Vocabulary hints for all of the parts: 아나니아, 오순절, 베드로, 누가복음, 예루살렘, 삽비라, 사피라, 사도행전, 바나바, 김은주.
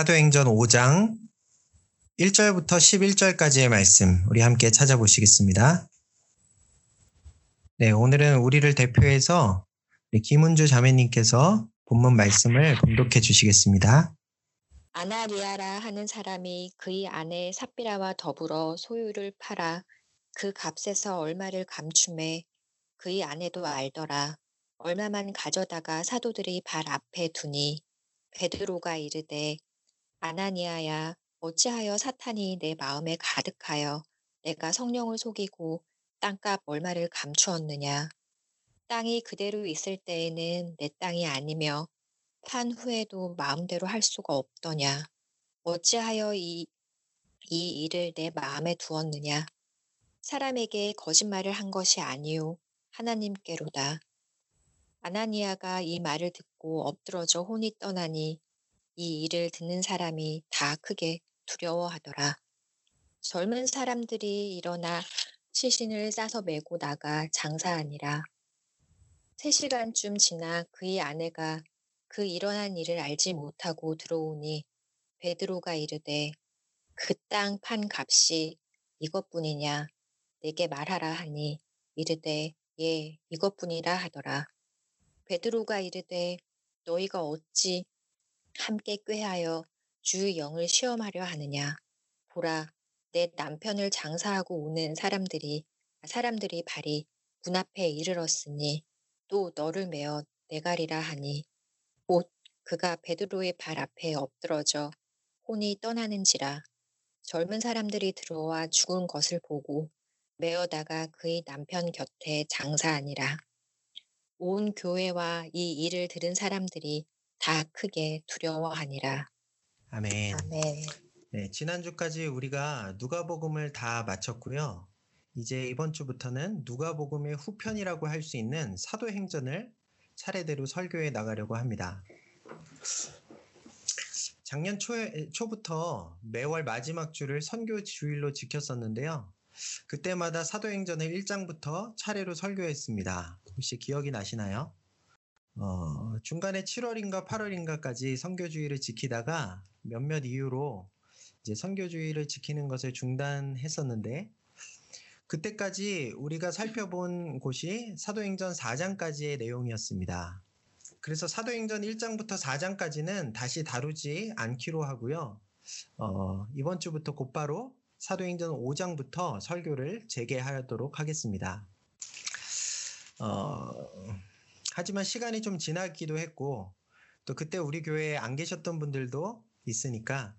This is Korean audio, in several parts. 사도행전 5장 1절부터 11절까지의 말씀 우리 함께 찾아보시겠습니다. 네, 오늘은 우리를 대표해서 우리 김은주 자매님께서 본문 말씀을 봉독해 주시겠습니다. 아나니아라 하는 사람이 그의 아내 사피라와 더불어 소유를 팔아 그 값에서 얼마를 감추매 그의 아내도 알더라. 얼마만 가져다가 사도들의 발 앞에 두니 베드로가 이르되 아나니아야 어찌하여 사탄이 내 마음에 가득하여 내가 성령을 속이고 땅값 얼마를 감추었느냐. 땅이 그대로 있을 때에는 내 땅이 아니며 판 후에도 마음대로 할 수가 없더냐. 어찌하여 이 일을 내 마음에 두었느냐. 사람에게 거짓말을 한 것이 아니요 하나님께로다. 아나니아가 이 말을 듣고 엎드러져 혼이 떠나니 이 일을 듣는 사람이 다 크게 두려워하더라. 젊은 사람들이 일어나 시신을 싸서 메고 나가 장사하니라. 3시간쯤 지나 그의 아내가 그 일어난 일을 알지 못하고 들어오니 베드로가 이르되 그 땅 판 값이 이것뿐이냐 내게 말하라 하니 이르되 예 이것뿐이라 하더라. 베드로가 이르되 너희가 어찌 함께 꾀하여 주의 영을 시험하려 하느냐. 보라 내 남편을 장사하고 오는 사람들이 발이 문 앞에 이르렀으니 또 너를 메어 내가리라 하니 곧 그가 베드로의 발 앞에 엎드러져 혼이 떠나는지라. 젊은 사람들이 들어와 죽은 것을 보고 메어다가 그의 남편 곁에 장사하니라. 온 교회와 이 일을 들은 사람들이 다 크게 두려워하니라. 아멘. 아멘. 네, 지난주까지 우리가 누가복음을 다 마쳤고요. 이제 이번 주부터는 누가복음의 후편이라고 할 수 있는 사도행전을 차례대로 설교해 나가려고 합니다. 작년 초부터 매월 마지막 주를 선교 주일로 지켰었는데요. 그때마다 사도행전을 1장부터 차례로 설교했습니다. 혹시 기억이 나시나요? 중간에 7월인가 8월인가까지 선교주의를 지키다가 몇몇 이유로 이제 선교주의를 지키는 것을 중단했었는데 그때까지 우리가 살펴본 곳이 사도행전 4장까지의 내용이었습니다. 그래서 사도행전 1장부터 4장까지는 다시 다루지 않기로 하고요. 이번 주부터 곧바로 사도행전 5장부터 설교를 재개하도록 하겠습니다. 하지만 시간이 좀 지나기도 했고 또 그때 우리 교회에 안 계셨던 분들도 있으니까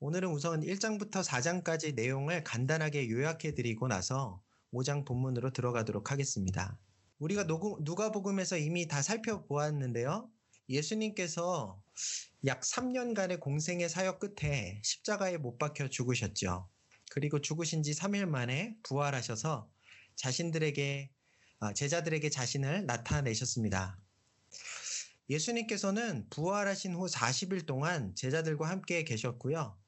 오늘은 우선 1장부터 4장까지 내용을 간단하게 요약해드리고 나서 5장 본문으로 들어가도록 하겠습니다. 우리가 누가복음에서 이미 다 살펴보았는데요. 예수님께서 약 3년간의 공생의 사역 끝에 십자가에 못 박혀 죽으셨죠. 그리고 죽으신 지 3일 만에 부활하셔서 제자들에게 자신을 나타내셨습니다. 예수님께서는 부활하신 후 40일 동안 제자들과 함께 계셨고요.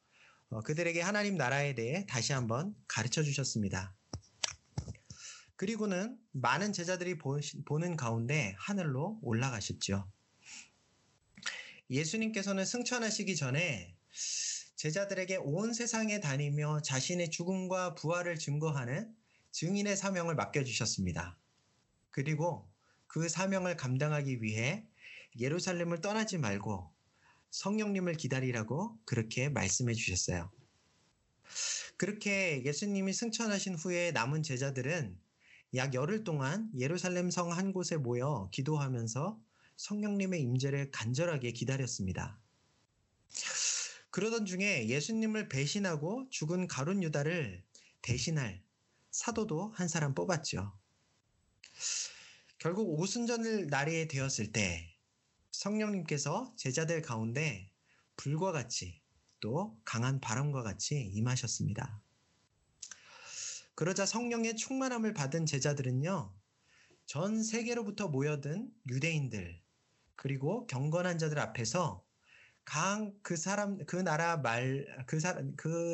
그들에게 하나님 나라에 대해 다시 한번 가르쳐 주셨습니다. 그리고는 많은 제자들이 보는 가운데 하늘로 올라가셨죠. 예수님께서는 승천하시기 전에 제자들에게 온 세상에 다니며 자신의 죽음과 부활을 증거하는 증인의 사명을 맡겨주셨습니다. 그리고 그 사명을 감당하기 위해 예루살렘을 떠나지 말고 성령님을 기다리라고 그렇게 말씀해 주셨어요. 그렇게 예수님이 승천하신 후에 남은 제자들은 약 열흘 동안 예루살렘 성 한 곳에 모여 기도하면서 성령님의 임재를 간절하게 기다렸습니다. 그러던 중에 예수님을 배신하고 죽은 가룟 유다를 대신할 사도도 한 사람 뽑았죠. 결국 오순절 날이 되었을 때 성령님께서 제자들 가운데 불과 같이 또 강한 바람과 같이 임하셨습니다. 그러자 성령의 충만함을 받은 제자들은요. 전 세계로부터 모여든 유대인들 그리고 경건한 자들 앞에서 그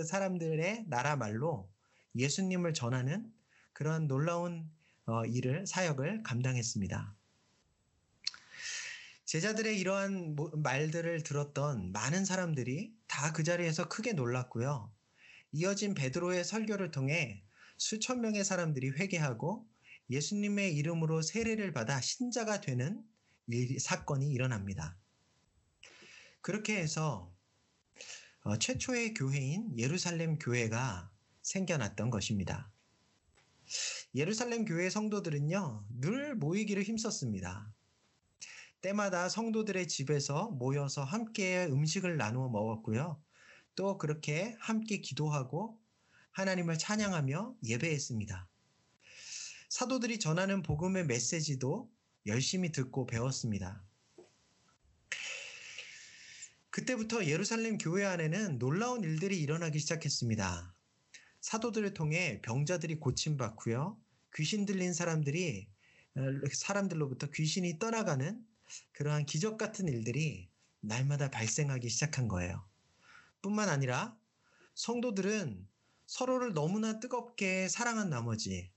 사람들의 나라 말로 예수님을 전하는 그런 놀라운 사역을 감당했습니다. 제자들의 이러한 말들을 들었던 많은 사람들이 다 그 자리에서 크게 놀랐고요. 이어진 베드로의 설교를 통해 수천 명의 사람들이 회개하고 예수님의 이름으로 세례를 받아 신자가 되는 사건이 일어납니다. 그렇게 해서 최초의 교회인 예루살렘 교회가 생겨났던 것입니다. 예루살렘 교회 성도들은요, 늘 모이기를 힘썼습니다. 때마다 성도들의 집에서 모여서 함께 음식을 나누어 먹었고요. 또 그렇게 함께 기도하고 하나님을 찬양하며 예배했습니다. 사도들이 전하는 복음의 메시지도 열심히 듣고 배웠습니다. 그때부터 예루살렘 교회 안에는 놀라운 일들이 일어나기 시작했습니다. 사도들을 통해 병자들이 고침받고요. 귀신 들린 사람들로부터 귀신이 떠나가는 그러한 기적 같은 일들이 날마다 발생하기 시작한 거예요. 뿐만 아니라 성도들은 서로를 너무나 뜨겁게 사랑한 나머지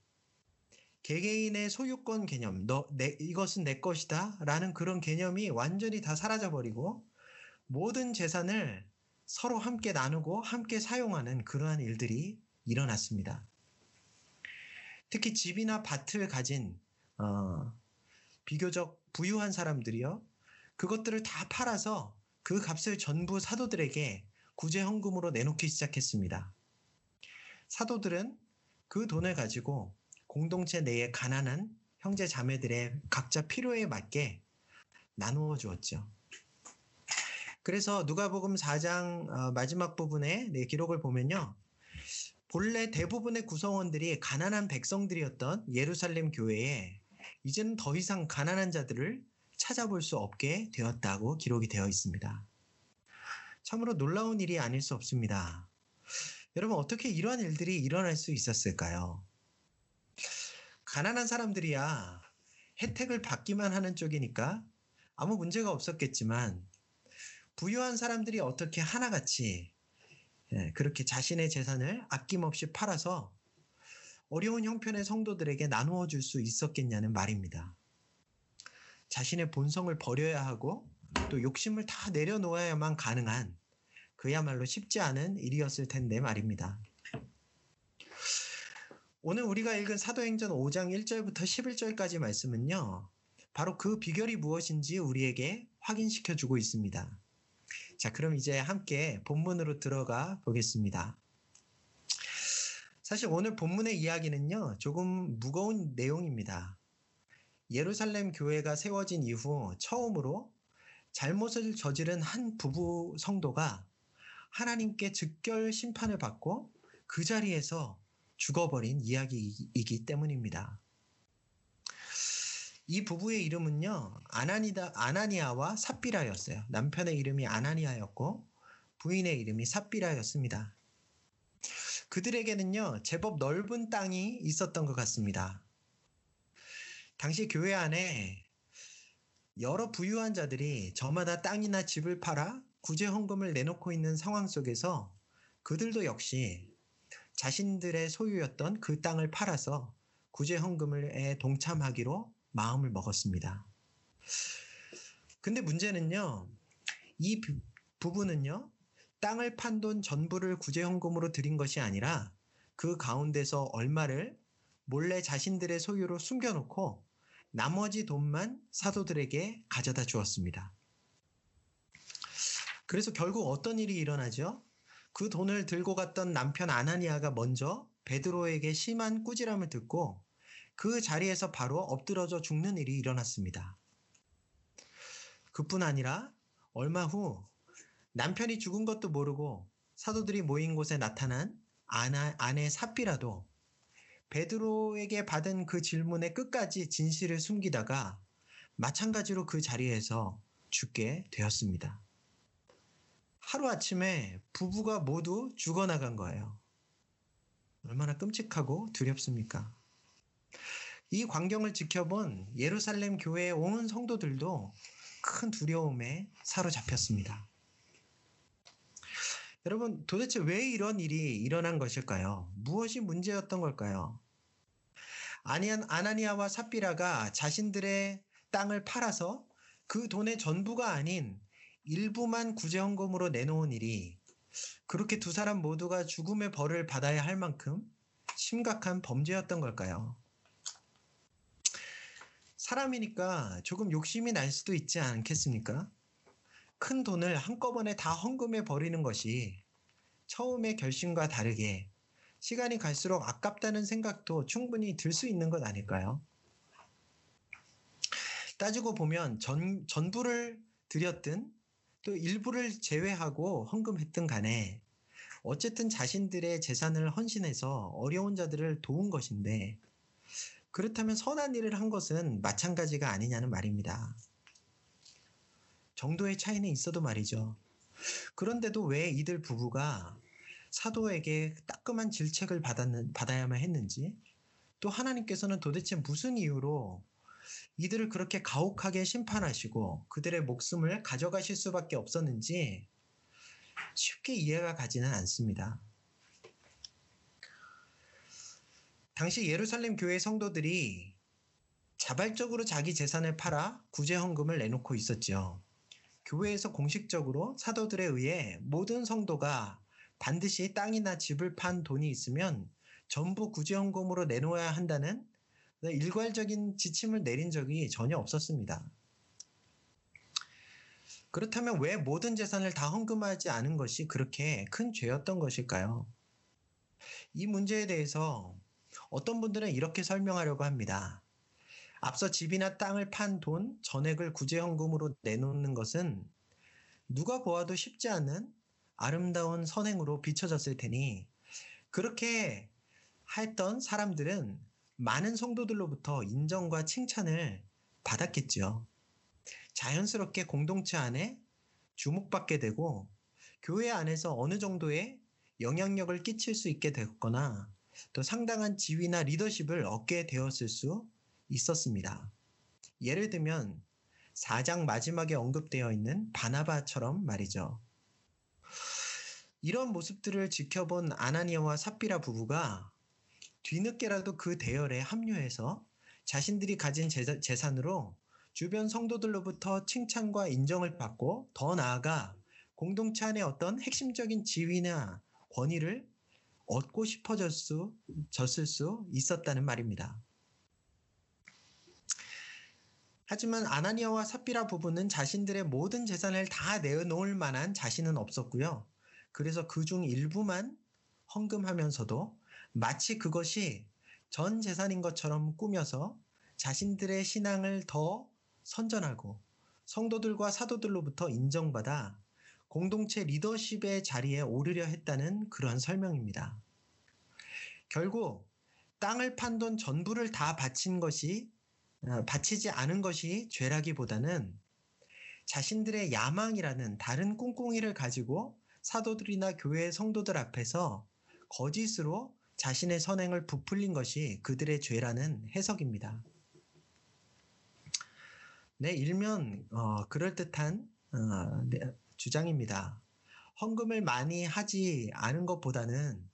개개인의 소유권 개념, 이것은 내 것이다 라는 그런 개념이 완전히 다 사라져버리고 모든 재산을 서로 함께 나누고 함께 사용하는 그러한 일들이 일어났습니다. 특히 집이나 밭을 가진 비교적 부유한 사람들이요. 그것들을 다 팔아서 그 값을 전부 사도들에게 구제헌금으로 내놓기 시작했습니다. 사도들은 그 돈을 가지고 공동체 내에 가난한 형제 자매들의 각자 필요에 맞게 나누어 주었죠. 그래서 누가복음 4장 마지막 부분에 기록을 보면요. 본래 대부분의 구성원들이 가난한 백성들이었던 예루살렘 교회에 이제는 더 이상 가난한 자들을 찾아볼 수 없게 되었다고 기록이 되어 있습니다. 참으로 놀라운 일이 아닐 수 없습니다. 여러분, 어떻게 이러한 일들이 일어날 수 있었을까요? 가난한 사람들이야 혜택을 받기만 하는 쪽이니까 아무 문제가 없었겠지만 부유한 사람들이 어떻게 하나같이 그렇게 자신의 재산을 아낌없이 팔아서 어려운 형편의 성도들에게 나누어 줄 수 있었겠냐는 말입니다. 자신의 본성을 버려야 하고 또 욕심을 다 내려놓아야만 가능한 그야말로 쉽지 않은 일이었을 텐데 말입니다. 오늘 우리가 읽은 사도행전 5장 1절부터 11절까지 말씀은요. 바로 그 비결이 무엇인지 우리에게 확인시켜주고 있습니다. 자, 그럼 이제 함께 본문으로 들어가 보겠습니다. 사실 오늘 본문의 이야기는요, 조금 무거운 내용입니다. 예루살렘 교회가 세워진 이후 처음으로 잘못을 저지른 한 부부 성도가 하나님께 즉결 심판을 받고 그 자리에서 죽어버린 이야기이기 때문입니다. 이 부부의 이름은요, 아나니아와 사피라였어요. 남편의 이름이 아나니아였고 부인의 이름이 사피라였습니다. 그들에게는요, 제법 넓은 땅이 있었던 것 같습니다. 당시 교회 안에 여러 부유한 자들이 저마다 땅이나 집을 팔아 구제헌금을 내놓고 있는 상황 속에서 그들도 역시 자신들의 소유였던 그 땅을 팔아서 구제헌금에 동참하기로 마음을 먹었습니다. 근데 문제는요, 이 부부는요, 땅을 판 돈 전부를 구제헌금으로 드린 것이 아니라 그 가운데서 얼마를 몰래 자신들의 소유로 숨겨놓고 나머지 돈만 사도들에게 가져다 주었습니다. 그래서 결국 어떤 일이 일어나죠? 그 돈을 들고 갔던 남편 아나니아가 먼저 베드로에게 심한 꾸지람을 듣고 그 자리에서 바로 엎드러져 죽는 일이 일어났습니다. 그뿐 아니라 얼마 후 남편이 죽은 것도 모르고 사도들이 모인 곳에 나타난 아내 사피라도 베드로에게 받은 그 질문의 끝까지 진실을 숨기다가 마찬가지로 그 자리에서 죽게 되었습니다. 하루아침에 부부가 모두 죽어나간 거예요. 얼마나 끔찍하고 두렵습니까? 이 광경을 지켜본 예루살렘 교회의 온 성도들도 큰 두려움에 사로잡혔습니다. 여러분, 도대체 왜 이런 일이 일어난 것일까요? 무엇이 문제였던 걸까요? 아나니아와 사피라가 자신들의 땅을 팔아서 그 돈의 전부가 아닌 일부만 구제헌금으로 내놓은 일이 그렇게 두 사람 모두가 죽음의 벌을 받아야 할 만큼 심각한 범죄였던 걸까요? 사람이니까 조금 욕심이 날 수도 있지 않겠습니까? 큰 돈을 한꺼번에 다 헌금해 버리는 것이 처음의 결심과 다르게 시간이 갈수록 아깝다는 생각도 충분히 들 수 있는 것 아닐까요? 따지고 보면 전부를 드렸든 또 일부를 제외하고 헌금했든 간에 어쨌든 자신들의 재산을 헌신해서 어려운 자들을 도운 것인데, 그렇다면 선한 일을 한 것은 마찬가지가 아니냐는 말입니다. 정도의 차이는 있어도 말이죠. 그런데도 왜 이들 부부가 사도에게 따끔한 질책을 받아야만 했는지, 또 하나님께서는 도대체 무슨 이유로 이들을 그렇게 가혹하게 심판하시고 그들의 목숨을 가져가실 수밖에 없었는지 쉽게 이해가 가지는 않습니다. 당시 예루살렘 교회 성도들이 자발적으로 자기 재산을 팔아 구제헌금을 내놓고 있었죠. 교회에서 공식적으로 사도들에 의해 모든 성도가 반드시 땅이나 집을 판 돈이 있으면 전부 구제헌금으로 내놓아야 한다는 일괄적인 지침을 내린 적이 전혀 없었습니다. 그렇다면 왜 모든 재산을 다 헌금하지 않은 것이 그렇게 큰 죄였던 것일까요? 이 문제에 대해서 어떤 분들은 이렇게 설명하려고 합니다. 앞서 집이나 땅을 판 돈 전액을 구제헌금으로 내놓는 것은 누가 보아도 쉽지 않은 아름다운 선행으로 비춰졌을 테니 그렇게 했던 사람들은 많은 성도들로부터 인정과 칭찬을 받았겠죠. 자연스럽게 공동체 안에 주목받게 되고 교회 안에서 어느 정도의 영향력을 끼칠 수 있게 되었거나 또 상당한 지위나 리더십을 얻게 되었을 수 있었습니다. 예를 들면 4장 마지막에 언급되어 있는 바나바처럼 말이죠. 이런 모습들을 지켜본 아나니아와 삽비라 부부가 뒤늦게라도 그 대열에 합류해서 자신들이 가진 재산으로 주변 성도들로부터 칭찬과 인정을 받고, 더 나아가 공동체 안의 어떤 핵심적인 지위나 권위를 얻고 싶어졌을 수 있었다는 말입니다. 하지만 아나니아와 삽비라 부부는 자신들의 모든 재산을 다 내놓을 만한 자신은 없었고요. 그래서 그중 일부만 헌금하면서도 마치 그것이 전 재산인 것처럼 꾸며서 자신들의 신앙을 더 선전하고 성도들과 사도들로부터 인정받아 공동체 리더십의 자리에 오르려 했다는 그런 설명입니다. 결국 땅을 판 돈 전부를 다 바치지 않은 것이 죄라기보다는 자신들의 야망이라는 다른 꿍꿍이를 가지고 사도들이나 교회의 성도들 앞에서 거짓으로 자신의 선행을 부풀린 것이 그들의 죄라는 해석입니다. 네, 일면 그럴듯한 주장입니다. 헌금을 많이 하지 않은 것보다는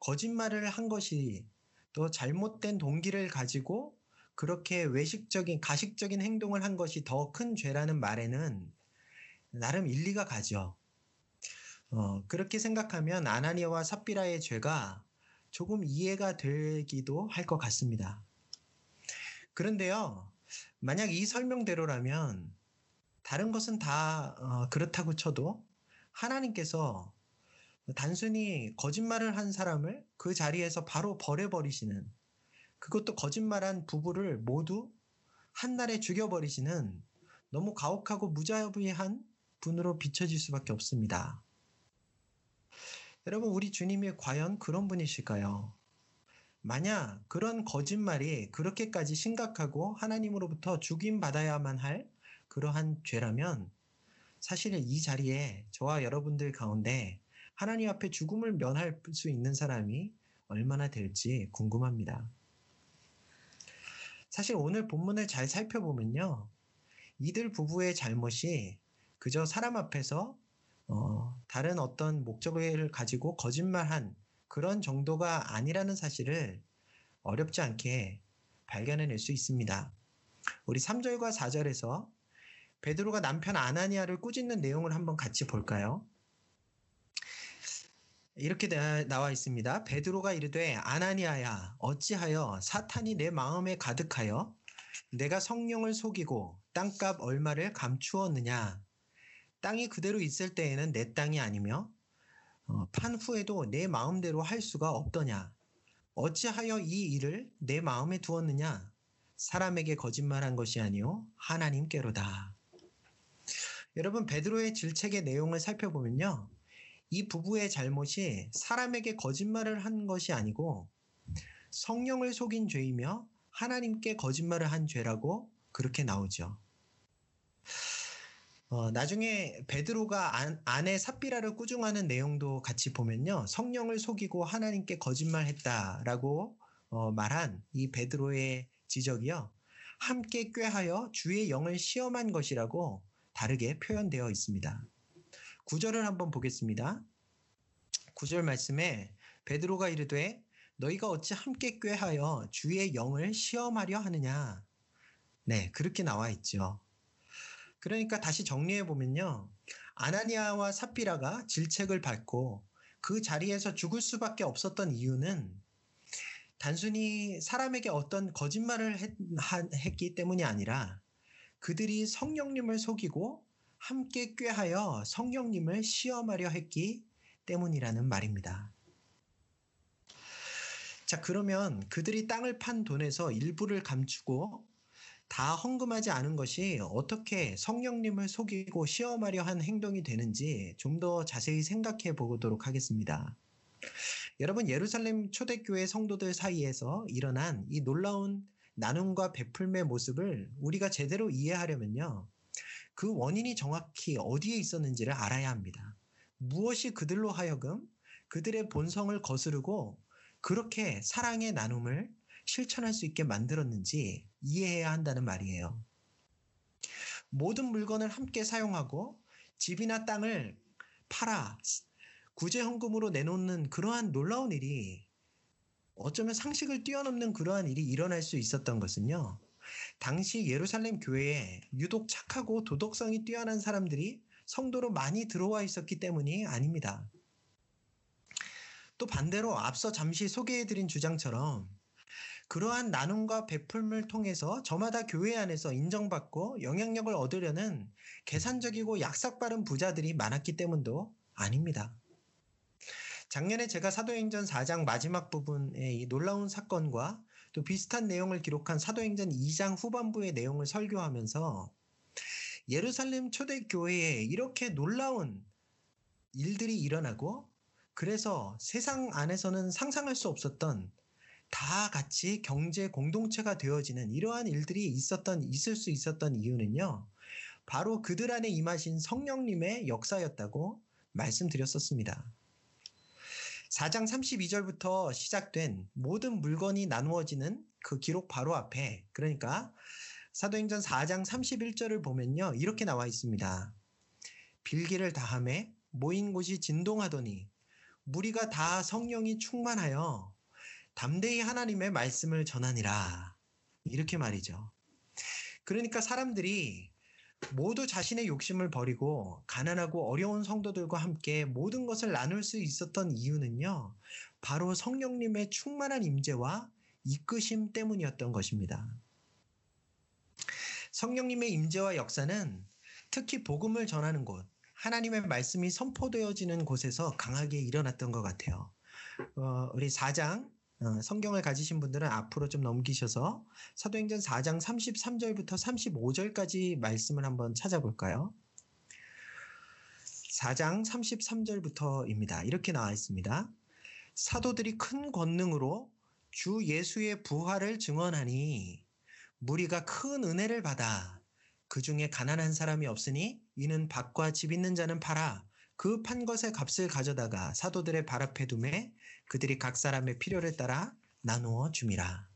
거짓말을 한 것이, 또 잘못된 동기를 가지고 그렇게 가식적인 행동을 한 것이 더 큰 죄라는 말에는 나름 일리가 가죠. 그렇게 생각하면 아나니아와 삽비라의 죄가 조금 이해가 되기도 할 것 같습니다. 그런데요, 만약 이 설명대로라면 다른 것은 다 그렇다고 쳐도 하나님께서 단순히 거짓말을 한 사람을 그 자리에서 바로 버려버리시는, 그것도 거짓말한 부부를 모두 한날에 죽여버리시는 너무 가혹하고 무자비한 분으로 비춰질 수밖에 없습니다. 여러분, 우리 주님이 과연 그런 분이실까요? 만약 그런 거짓말이 그렇게까지 심각하고 하나님으로부터 죽임받아야만 할 그러한 죄라면 사실 이 자리에 저와 여러분들 가운데 하나님 앞에 죽음을 면할 수 있는 사람이 얼마나 될지 궁금합니다. 사실 오늘 본문을 잘 살펴보면요, 이들 부부의 잘못이 그저 사람 앞에서 다른 어떤 목적을 가지고 거짓말한 그런 정도가 아니라는 사실을 어렵지 않게 발견해낼 수 있습니다. 우리 3절과 4절에서 베드로가 남편 아나니아를 꾸짖는 내용을 한번 같이 볼까요? 이렇게 나와 있습니다. 베드로가 이르되 아나니아야 어찌하여 사탄이 내 마음에 가득하여 내가 성령을 속이고 땅값 얼마를 감추었느냐. 땅이 그대로 있을 때에는 내 땅이 아니며 판 후에도 내 마음대로 할 수가 없더냐. 어찌하여 이 일을 내 마음에 두었느냐. 사람에게 거짓말한 것이 아니오 하나님께로다. 여러분, 베드로의 질책의 내용을 살펴보면요, 이 부부의 잘못이 사람에게 거짓말을 한 것이 아니고 성령을 속인 죄이며 하나님께 거짓말을 한 죄라고 그렇게 나오죠. 나중에 베드로가 아내 사피라를 꾸중하는 내용도 같이 보면요, 성령을 속이고 하나님께 거짓말했다라고 말한 이 베드로의 지적이요, 함께 꾀하여 주의 영을 시험한 것이라고 다르게 표현되어 있습니다. 9절을 한번 보겠습니다. 9절 말씀에 베드로가 이르되 너희가 어찌 함께 꾀하여 주의 영을 시험하려 하느냐. 네, 그렇게 나와 있죠. 그러니까 다시 정리해보면요, 아나니아와 삽비라가 질책을 받고 그 자리에서 죽을 수밖에 없었던 이유는 단순히 사람에게 어떤 거짓말을 했기 때문이 아니라 그들이 성령님을 속이고 함께 꾀하여 성령님을 시험하려 했기 때문이라는 말입니다. 자, 그러면 그들이 땅을 판 돈에서 일부를 감추고 다 헌금하지 않은 것이 어떻게 성령님을 속이고 시험하려 한 행동이 되는지 좀 더 자세히 생각해 보도록 하겠습니다. 여러분, 예루살렘 초대교회 성도들 사이에서 일어난 이 놀라운 나눔과 베풀매 모습을 우리가 제대로 이해하려면요, 그 원인이 정확히 어디에 있었는지를 알아야 합니다. 무엇이 그들로 하여금 그들의 본성을 거스르고 그렇게 사랑의 나눔을 실천할 수 있게 만들었는지 이해해야 한다는 말이에요. 모든 물건을 함께 사용하고 집이나 땅을 팔아 구제헌금으로 내놓는 그러한 놀라운 일이, 어쩌면 상식을 뛰어넘는 그러한 일이 일어날 수 있었던 것은요, 당시 예루살렘 교회에 유독 착하고 도덕성이 뛰어난 사람들이 성도로 많이 들어와 있었기 때문이 아닙니다. 또 반대로 앞서 잠시 소개해드린 주장처럼 그러한 나눔과 베풀음을 통해서 저마다 교회 안에서 인정받고 영향력을 얻으려는 계산적이고 약삭빠른 부자들이 많았기 때문도 아닙니다. 작년에 제가 사도행전 4장 마지막 부분의 이 놀라운 사건과 또 비슷한 내용을 기록한 사도행전 2장 후반부의 내용을 설교하면서 예루살렘 초대교회에 이렇게 놀라운 일들이 일어나고, 그래서 세상 안에서는 상상할 수 없었던 다 같이 경제 공동체가 되어지는 이러한 일들이 있을 수 있었던 이유는요, 바로 그들 안에 임하신 성령님의 역사였다고 말씀드렸었습니다. 4장 32절부터 시작된 모든 물건이 나누어지는 그 기록 바로 앞에, 그러니까 사도행전 4장 31절을 보면요, 이렇게 나와 있습니다. 빌기를 다함에 모인 곳이 진동하더니 무리가 다 성령이 충만하여 담대히 하나님의 말씀을 전하니라. 이렇게 말이죠. 그러니까 사람들이 모두 자신의 욕심을 버리고 가난하고 어려운 성도들과 함께 모든 것을 나눌 수 있었던 이유는요, 바로 성령님의 충만한 임재와 이끄심 때문이었던 것입니다. 성령님의 임재와 역사는 특히 복음을 전하는 곳, 하나님의 말씀이 선포되어지는 곳에서 강하게 일어났던 것 같아요. 우리 4장 성경을 가지신 분들은 앞으로 좀 넘기셔서 사도행전 4장 33절부터 35절까지 말씀을 한번 찾아볼까요? 4장 33절부터입니다. 이렇게 나와 있습니다. 사도들이 큰 권능으로 주 예수의 부활을 증언하니 무리가 큰 은혜를 받아 그 중에 가난한 사람이 없으니 이는 밭과 집 있는 자는 팔아 그 판 것의 값을 가져다가 사도들의 발 앞에 두매 그들이 각 사람의 필요를 따라 나누어 줌이라.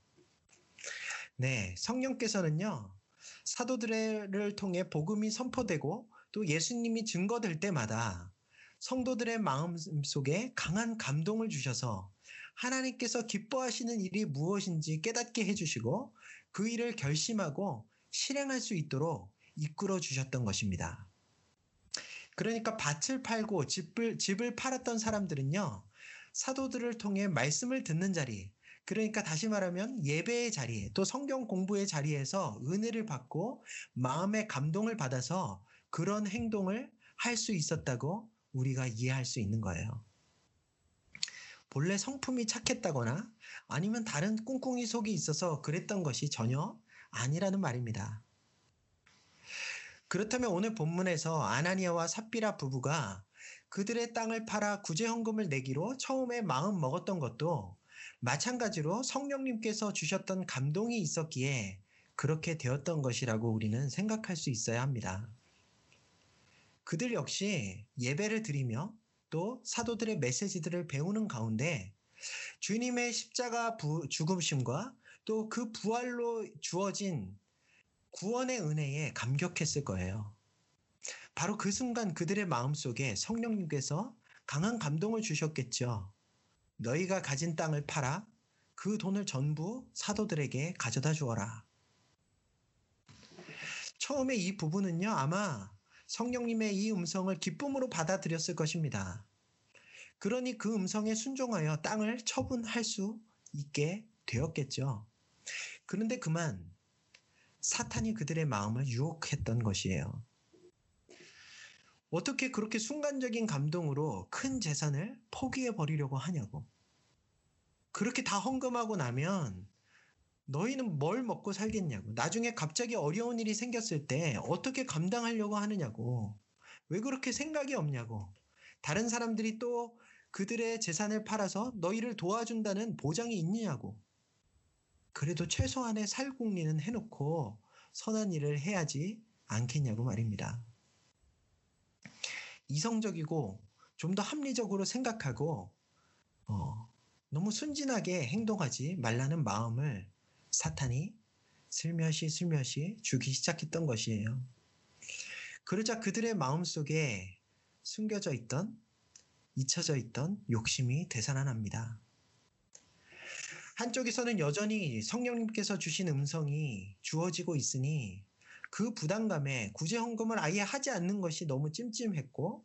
네, 성령께서는요, 사도들을 통해 복음이 선포되고 또 예수님이 증거될 때마다 성도들의 마음속에 강한 감동을 주셔서 하나님께서 기뻐하시는 일이 무엇인지 깨닫게 해주시고 그 일을 결심하고 실행할 수 있도록 이끌어 주셨던 것입니다. 그러니까 밭을 팔고 집을 팔았던 사람들은요, 사도들을 통해 말씀을 듣는 자리, 그러니까 다시 말하면 예배의 자리, 또 성경 공부의 자리에서 은혜를 받고 마음의 감동을 받아서 그런 행동을 할 수 있었다고 우리가 이해할 수 있는 거예요. 본래 성품이 착했다거나 아니면 다른 꿍꿍이 속이 있어서 그랬던 것이 전혀 아니라는 말입니다. 그렇다면 오늘 본문에서 아나니아와 삽비라 부부가 그들의 땅을 팔아 구제헌금을 내기로 처음에 마음 먹었던 것도 마찬가지로 성령님께서 주셨던 감동이 있었기에 그렇게 되었던 것이라고 우리는 생각할 수 있어야 합니다. 그들 역시 예배를 드리며 또 사도들의 메시지들을 배우는 가운데 주님의 십자가 죽으심과 또 그 부활로 주어진 구원의 은혜에 감격했을 거예요. 바로 그 순간 그들의 마음속에 성령님께서 강한 감동을 주셨겠죠. 너희가 가진 땅을 팔아 그 돈을 전부 사도들에게 가져다 주어라. 처음에 이 부분은요, 아마 성령님의 이 음성을 기쁨으로 받아들였을 것입니다. 그러니 그 음성에 순종하여 땅을 처분할 수 있게 되었겠죠. 그런데 그만 사탄이 그들의 마음을 유혹했던 것이에요. 어떻게 그렇게 순간적인 감동으로 큰 재산을 포기해버리려고 하냐고. 그렇게 다 헌금하고 나면 너희는 뭘 먹고 살겠냐고. 나중에 갑자기 어려운 일이 생겼을 때 어떻게 감당하려고 하느냐고. 왜 그렇게 생각이 없냐고. 다른 사람들이 또 그들의 재산을 팔아서 너희를 도와준다는 보장이 있느냐고. 그래도 최소한의 살궁리는 해놓고 선한 일을 해야지 않겠냐고 말입니다. 이성적이고 좀 더 합리적으로 생각하고 너무 순진하게 행동하지 말라는 마음을 사탄이 슬며시 주기 시작했던 것이에요. 그러자 그들의 마음속에 숨겨져 있던, 잊혀져 있던 욕심이 되살아납니다. 한쪽에서는 여전히 성령님께서 주신 음성이 주어지고 있으니 그 부담감에 구제헌금을 아예 하지 않는 것이 너무 찜찜했고,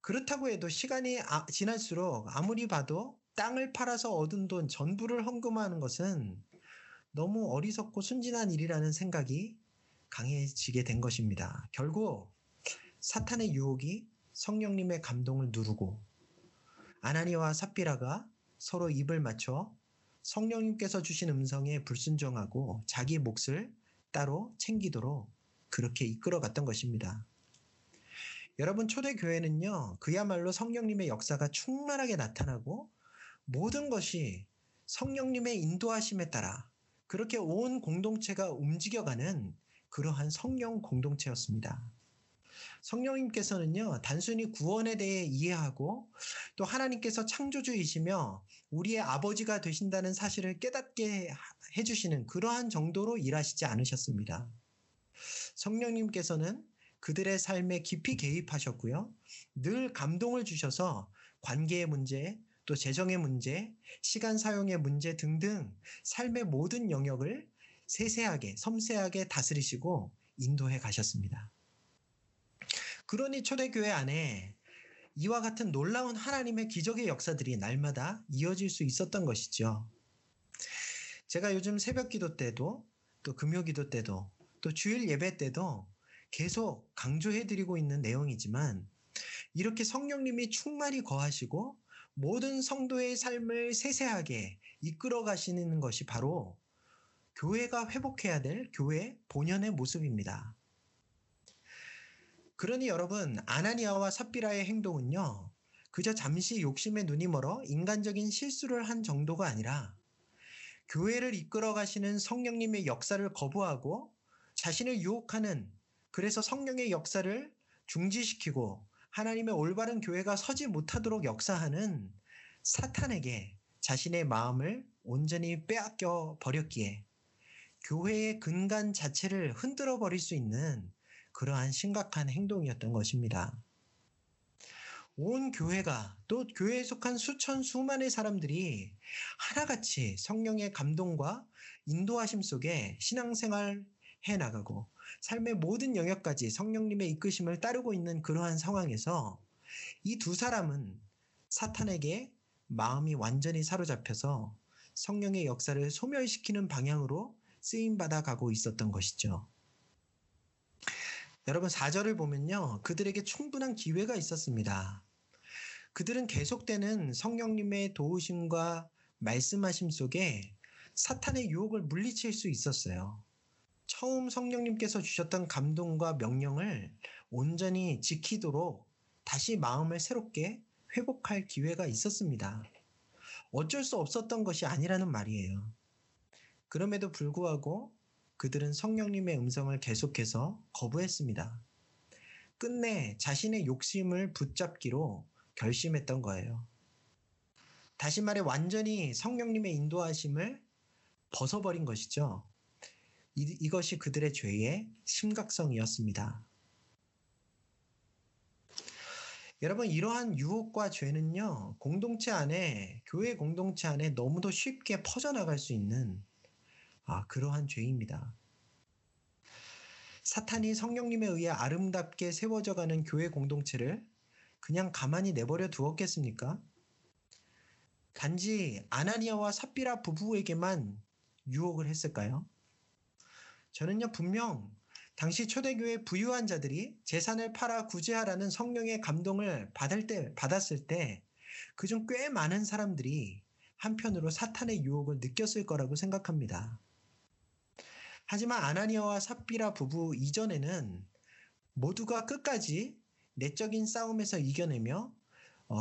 그렇다고 해도 시간이 지날수록 아무리 봐도 땅을 팔아서 얻은 돈 전부를 헌금하는 것은 너무 어리석고 순진한 일이라는 생각이 강해지게 된 것입니다. 결국 사탄의 유혹이 성령님의 감동을 누르고 아나니아와 삽비라가 서로 입을 맞춰 성령님께서 주신 음성에 불순종하고 자기 몫을 따로 챙기도록 그렇게 이끌어갔던 것입니다. 여러분, 초대교회는요, 그야말로 성령님의 역사가 충만하게 나타나고 모든 것이 성령님의 인도하심에 따라 그렇게 온 공동체가 움직여가는 그러한 성령 공동체였습니다. 성령님께서는요, 단순히 구원에 대해 이해하고 또 하나님께서 창조주이시며 우리의 아버지가 되신다는 사실을 깨닫게 해주시는 그러한 정도로 일하시지 않으셨습니다. 성령님께서는 그들의 삶에 깊이 개입하셨고요, 늘 감동을 주셔서 관계의 문제, 또 재정의 문제, 시간 사용의 문제 등등 삶의 모든 영역을 세세하게, 섬세하게 다스리시고 인도해 가셨습니다. 그러니 초대교회 안에 이와 같은 놀라운 하나님의 기적의 역사들이 날마다 이어질 수 있었던 것이죠. 제가 요즘 새벽 기도 때도, 또 금요 기도 때도, 또 주일 예배 때도 계속 강조해드리고 있는 내용이지만, 이렇게 성령님이 충만히 거하시고 모든 성도의 삶을 세세하게 이끌어 가시는 것이 바로 교회가 회복해야 될 교회 본연의 모습입니다. 그러니 여러분, 아나니아와 삽비라의 행동은요, 그저 잠시 욕심에 눈이 멀어 인간적인 실수를 한 정도가 아니라 교회를 이끌어 가시는 성령님의 역사를 거부하고 자신을 유혹하는, 그래서 성령의 역사를 중지시키고 하나님의 올바른 교회가 서지 못하도록 역사하는 사탄에게 자신의 마음을 온전히 빼앗겨 버렸기에 교회의 근간 자체를 흔들어 버릴 수 있는 그러한 심각한 행동이었던 것입니다. 온 교회가, 또 교회에 속한 수천 수만의 사람들이 하나같이 성령의 감동과 인도하심 속에 신앙생활 해나가고 삶의 모든 영역까지 성령님의 이끄심을 따르고 있는 그러한 상황에서 이 두 사람은 사탄에게 마음이 완전히 사로잡혀서 성령의 역사를 소멸시키는 방향으로 쓰임받아 가고 있었던 것이죠. 여러분 4절을 보면요. 그들에게 충분한 기회가 있었습니다. 그들은 계속되는 성령님의 도우심과 말씀하심 속에 사탄의 유혹을 물리칠 수 있었어요. 처음 성령님께서 주셨던 감동과 명령을 온전히 지키도록 다시 마음을 새롭게 회복할 기회가 있었습니다. 어쩔 수 없었던 것이 아니라는 말이에요. 그럼에도 불구하고 그들은 성령님의 음성을 계속해서 거부했습니다. 끝내 자신의 욕심을 붙잡기로 결심했던 거예요. 다시 말해 완전히 성령님의 인도하심을 벗어버린 것이죠. 이것이 그들의 죄의 심각성이었습니다. 여러분 이러한 유혹과 죄는요. 교회 공동체 안에 너무도 쉽게 퍼져나갈 수 있는 그러한 죄입니다. 사탄이 성령님에 의해 아름답게 세워져가는 교회 공동체를 그냥 가만히 내버려 두었겠습니까? 단지 아나니아와 사피라 부부에게만 유혹을 했을까요? 저는요 분명 당시 초대교회 부유한 자들이 재산을 팔아 구제하라는 성령의 감동을 받았을 때 그중 꽤 많은 사람들이 한편으로 사탄의 유혹을 느꼈을 거라고 생각합니다. 하지만 아나니아와 삽비라 부부 이전에는 모두가 끝까지 내적인 싸움에서 이겨내며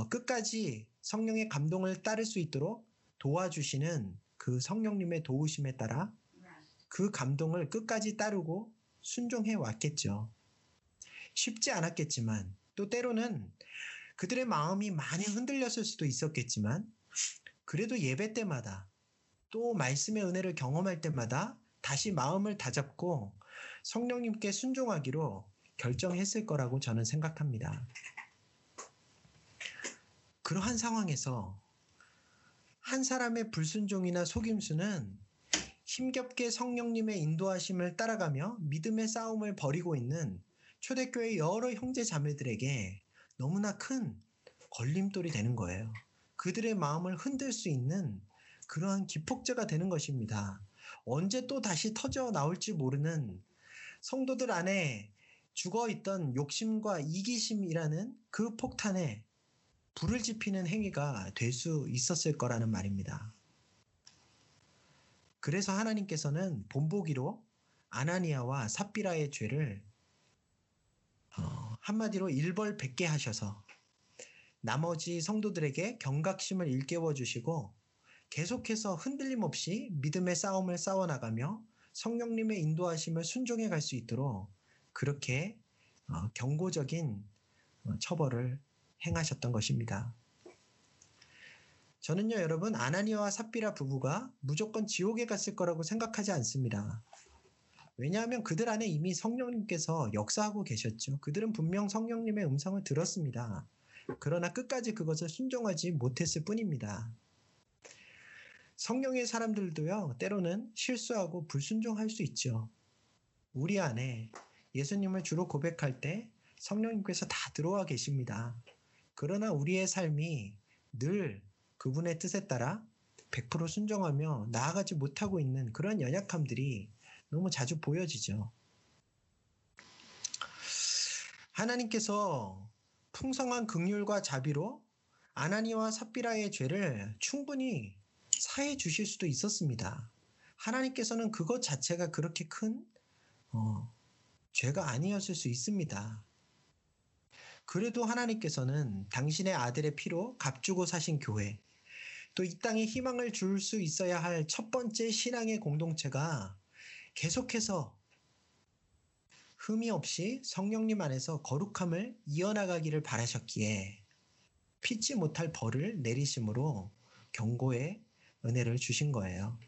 끝까지 성령의 감동을 따를 수 있도록 도와주시는 그 성령님의 도우심에 따라 그 감동을 끝까지 따르고 순종해 왔겠죠. 쉽지 않았겠지만 또 때로는 그들의 마음이 많이 흔들렸을 수도 있었겠지만 그래도 예배 때마다 또 말씀의 은혜를 경험할 때마다 다시 마음을 다잡고 성령님께 순종하기로 결정했을 거라고 저는 생각합니다. 그러한 상황에서 한 사람의 불순종이나 속임수는 힘겹게 성령님의 인도하심을 따라가며 믿음의 싸움을 벌이고 있는 초대교회 여러 형제 자매들에게 너무나 큰 걸림돌이 되는 거예요. 그들의 마음을 흔들 수 있는 그러한 기폭제가 되는 것입니다. 언제 또 다시 터져 나올지 모르는 성도들 안에 죽어있던 욕심과 이기심이라는 그 폭탄에 불을 지피는 행위가 될 수 있었을 거라는 말입니다. 그래서 하나님께서는 본보기로 아나니아와 삽비라의 죄를 한마디로 일벌백계 하셔서 나머지 성도들에게 경각심을 일깨워 주시고 계속해서 흔들림 없이 믿음의 싸움을 싸워나가며 성령님의 인도하심을 순종해 갈 수 있도록 그렇게 경고적인 처벌을 행하셨던 것입니다. 저는요 여러분 아나니아와 삽비라 부부가 무조건 지옥에 갔을 거라고 생각하지 않습니다. 왜냐하면 그들 안에 이미 성령님께서 역사하고 계셨죠. 그들은 분명 성령님의 음성을 들었습니다. 그러나 끝까지 그것을 순종하지 못했을 뿐입니다. 성령의 사람들도요 때로는 실수하고 불순종할 수 있죠. 우리 안에 예수님을 주로 고백할 때 성령님께서 다 들어와 계십니다. 그러나 우리의 삶이 늘 그분의 뜻에 따라 100% 순종하며 나아가지 못하고 있는 그런 연약함들이 너무 자주 보여지죠. 하나님께서 풍성한 긍휼과 자비로 아나니아와 삽비라의 죄를 충분히 사해 주실 수도 있었습니다. 하나님께서는 그것 자체가 그렇게 큰 죄가 아니었을 수 있습니다. 그래도 하나님께서는 당신의 아들의 피로 값주고 사신 교회, 또 이 땅에 희망을 줄 수 있어야 할 첫 번째 신앙의 공동체가 계속해서 흠이 없이 성령님 안에서 거룩함을 이어나가기를 바라셨기에 피치 못할 벌을 내리심으로 경고의 은혜를 주신 거예요.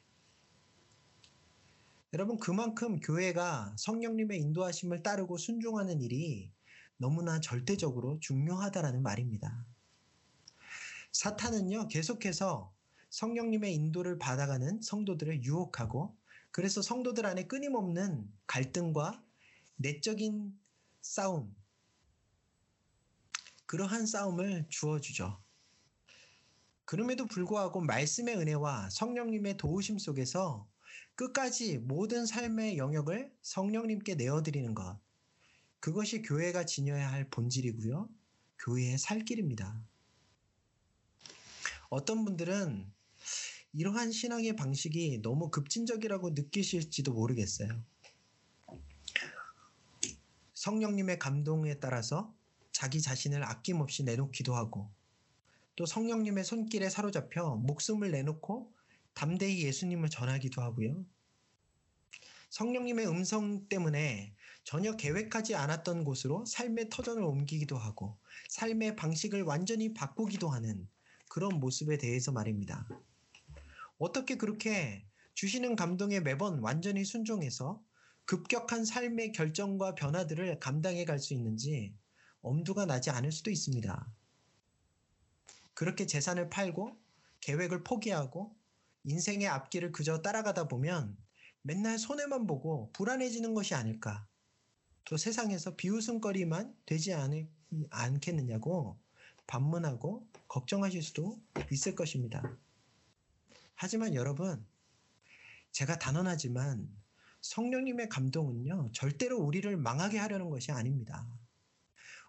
여러분 그만큼 교회가 성령님의 인도하심을 따르고 순종하는 일이 너무나 절대적으로 중요하다라는 말입니다. 사탄은요 계속해서 성령님의 인도를 받아가는 성도들을 유혹하고 그래서 성도들 안에 끊임없는 갈등과 내적인 싸움, 그러한 싸움을 주어주죠. 그럼에도 불구하고 말씀의 은혜와 성령님의 도우심 속에서 끝까지 모든 삶의 영역을 성령님께 내어드리는 것, 그것이 교회가 지녀야 할 본질이고요, 교회의 살 길입니다. 어떤 분들은 이러한 신앙의 방식이 너무 급진적이라고 느끼실지도 모르겠어요. 성령님의 감동에 따라서 자기 자신을 아낌없이 내놓기도 하고, 또 성령님의 손길에 사로잡혀 목숨을 내놓고 담대히 예수님을 전하기도 하고요. 성령님의 음성 때문에 전혀 계획하지 않았던 곳으로 삶의 터전을 옮기기도 하고 삶의 방식을 완전히 바꾸기도 하는 그런 모습에 대해서 말입니다. 어떻게 그렇게 주시는 감동에 매번 완전히 순종해서 급격한 삶의 결정과 변화들을 감당해 갈 수 있는지 엄두가 나지 않을 수도 있습니다. 그렇게 재산을 팔고 계획을 포기하고 인생의 앞길을 그저 따라가다 보면 맨날 손해만 보고 불안해지는 것이 아닐까, 또 세상에서 비웃음거리만 되지 않겠느냐고 반문하고 걱정하실 수도 있을 것입니다. 하지만 여러분, 제가 단언하지만 성령님의 감동은요, 절대로 우리를 망하게 하려는 것이 아닙니다.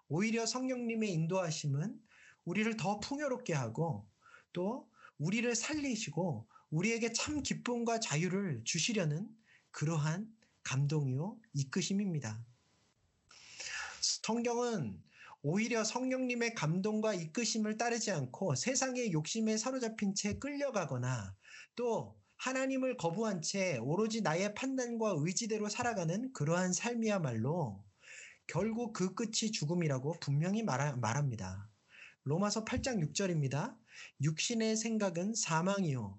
오히려 성령님의 인도하심은 우리를 더 풍요롭게 하고 또 우리를 살리시고 우리에게 참 기쁨과 자유를 주시려는 그러한 감동이요, 이끄심입니다. 성경은 오히려 성령님의 감동과 이끄심을 따르지 않고 세상의 욕심에 사로잡힌 채 끌려가거나 또 하나님을 거부한 채 오로지 나의 판단과 의지대로 살아가는 그러한 삶이야말로 결국 그 끝이 죽음이라고 분명히 말합니다. 로마서 8장 6절입니다. 육신의 생각은 사망이요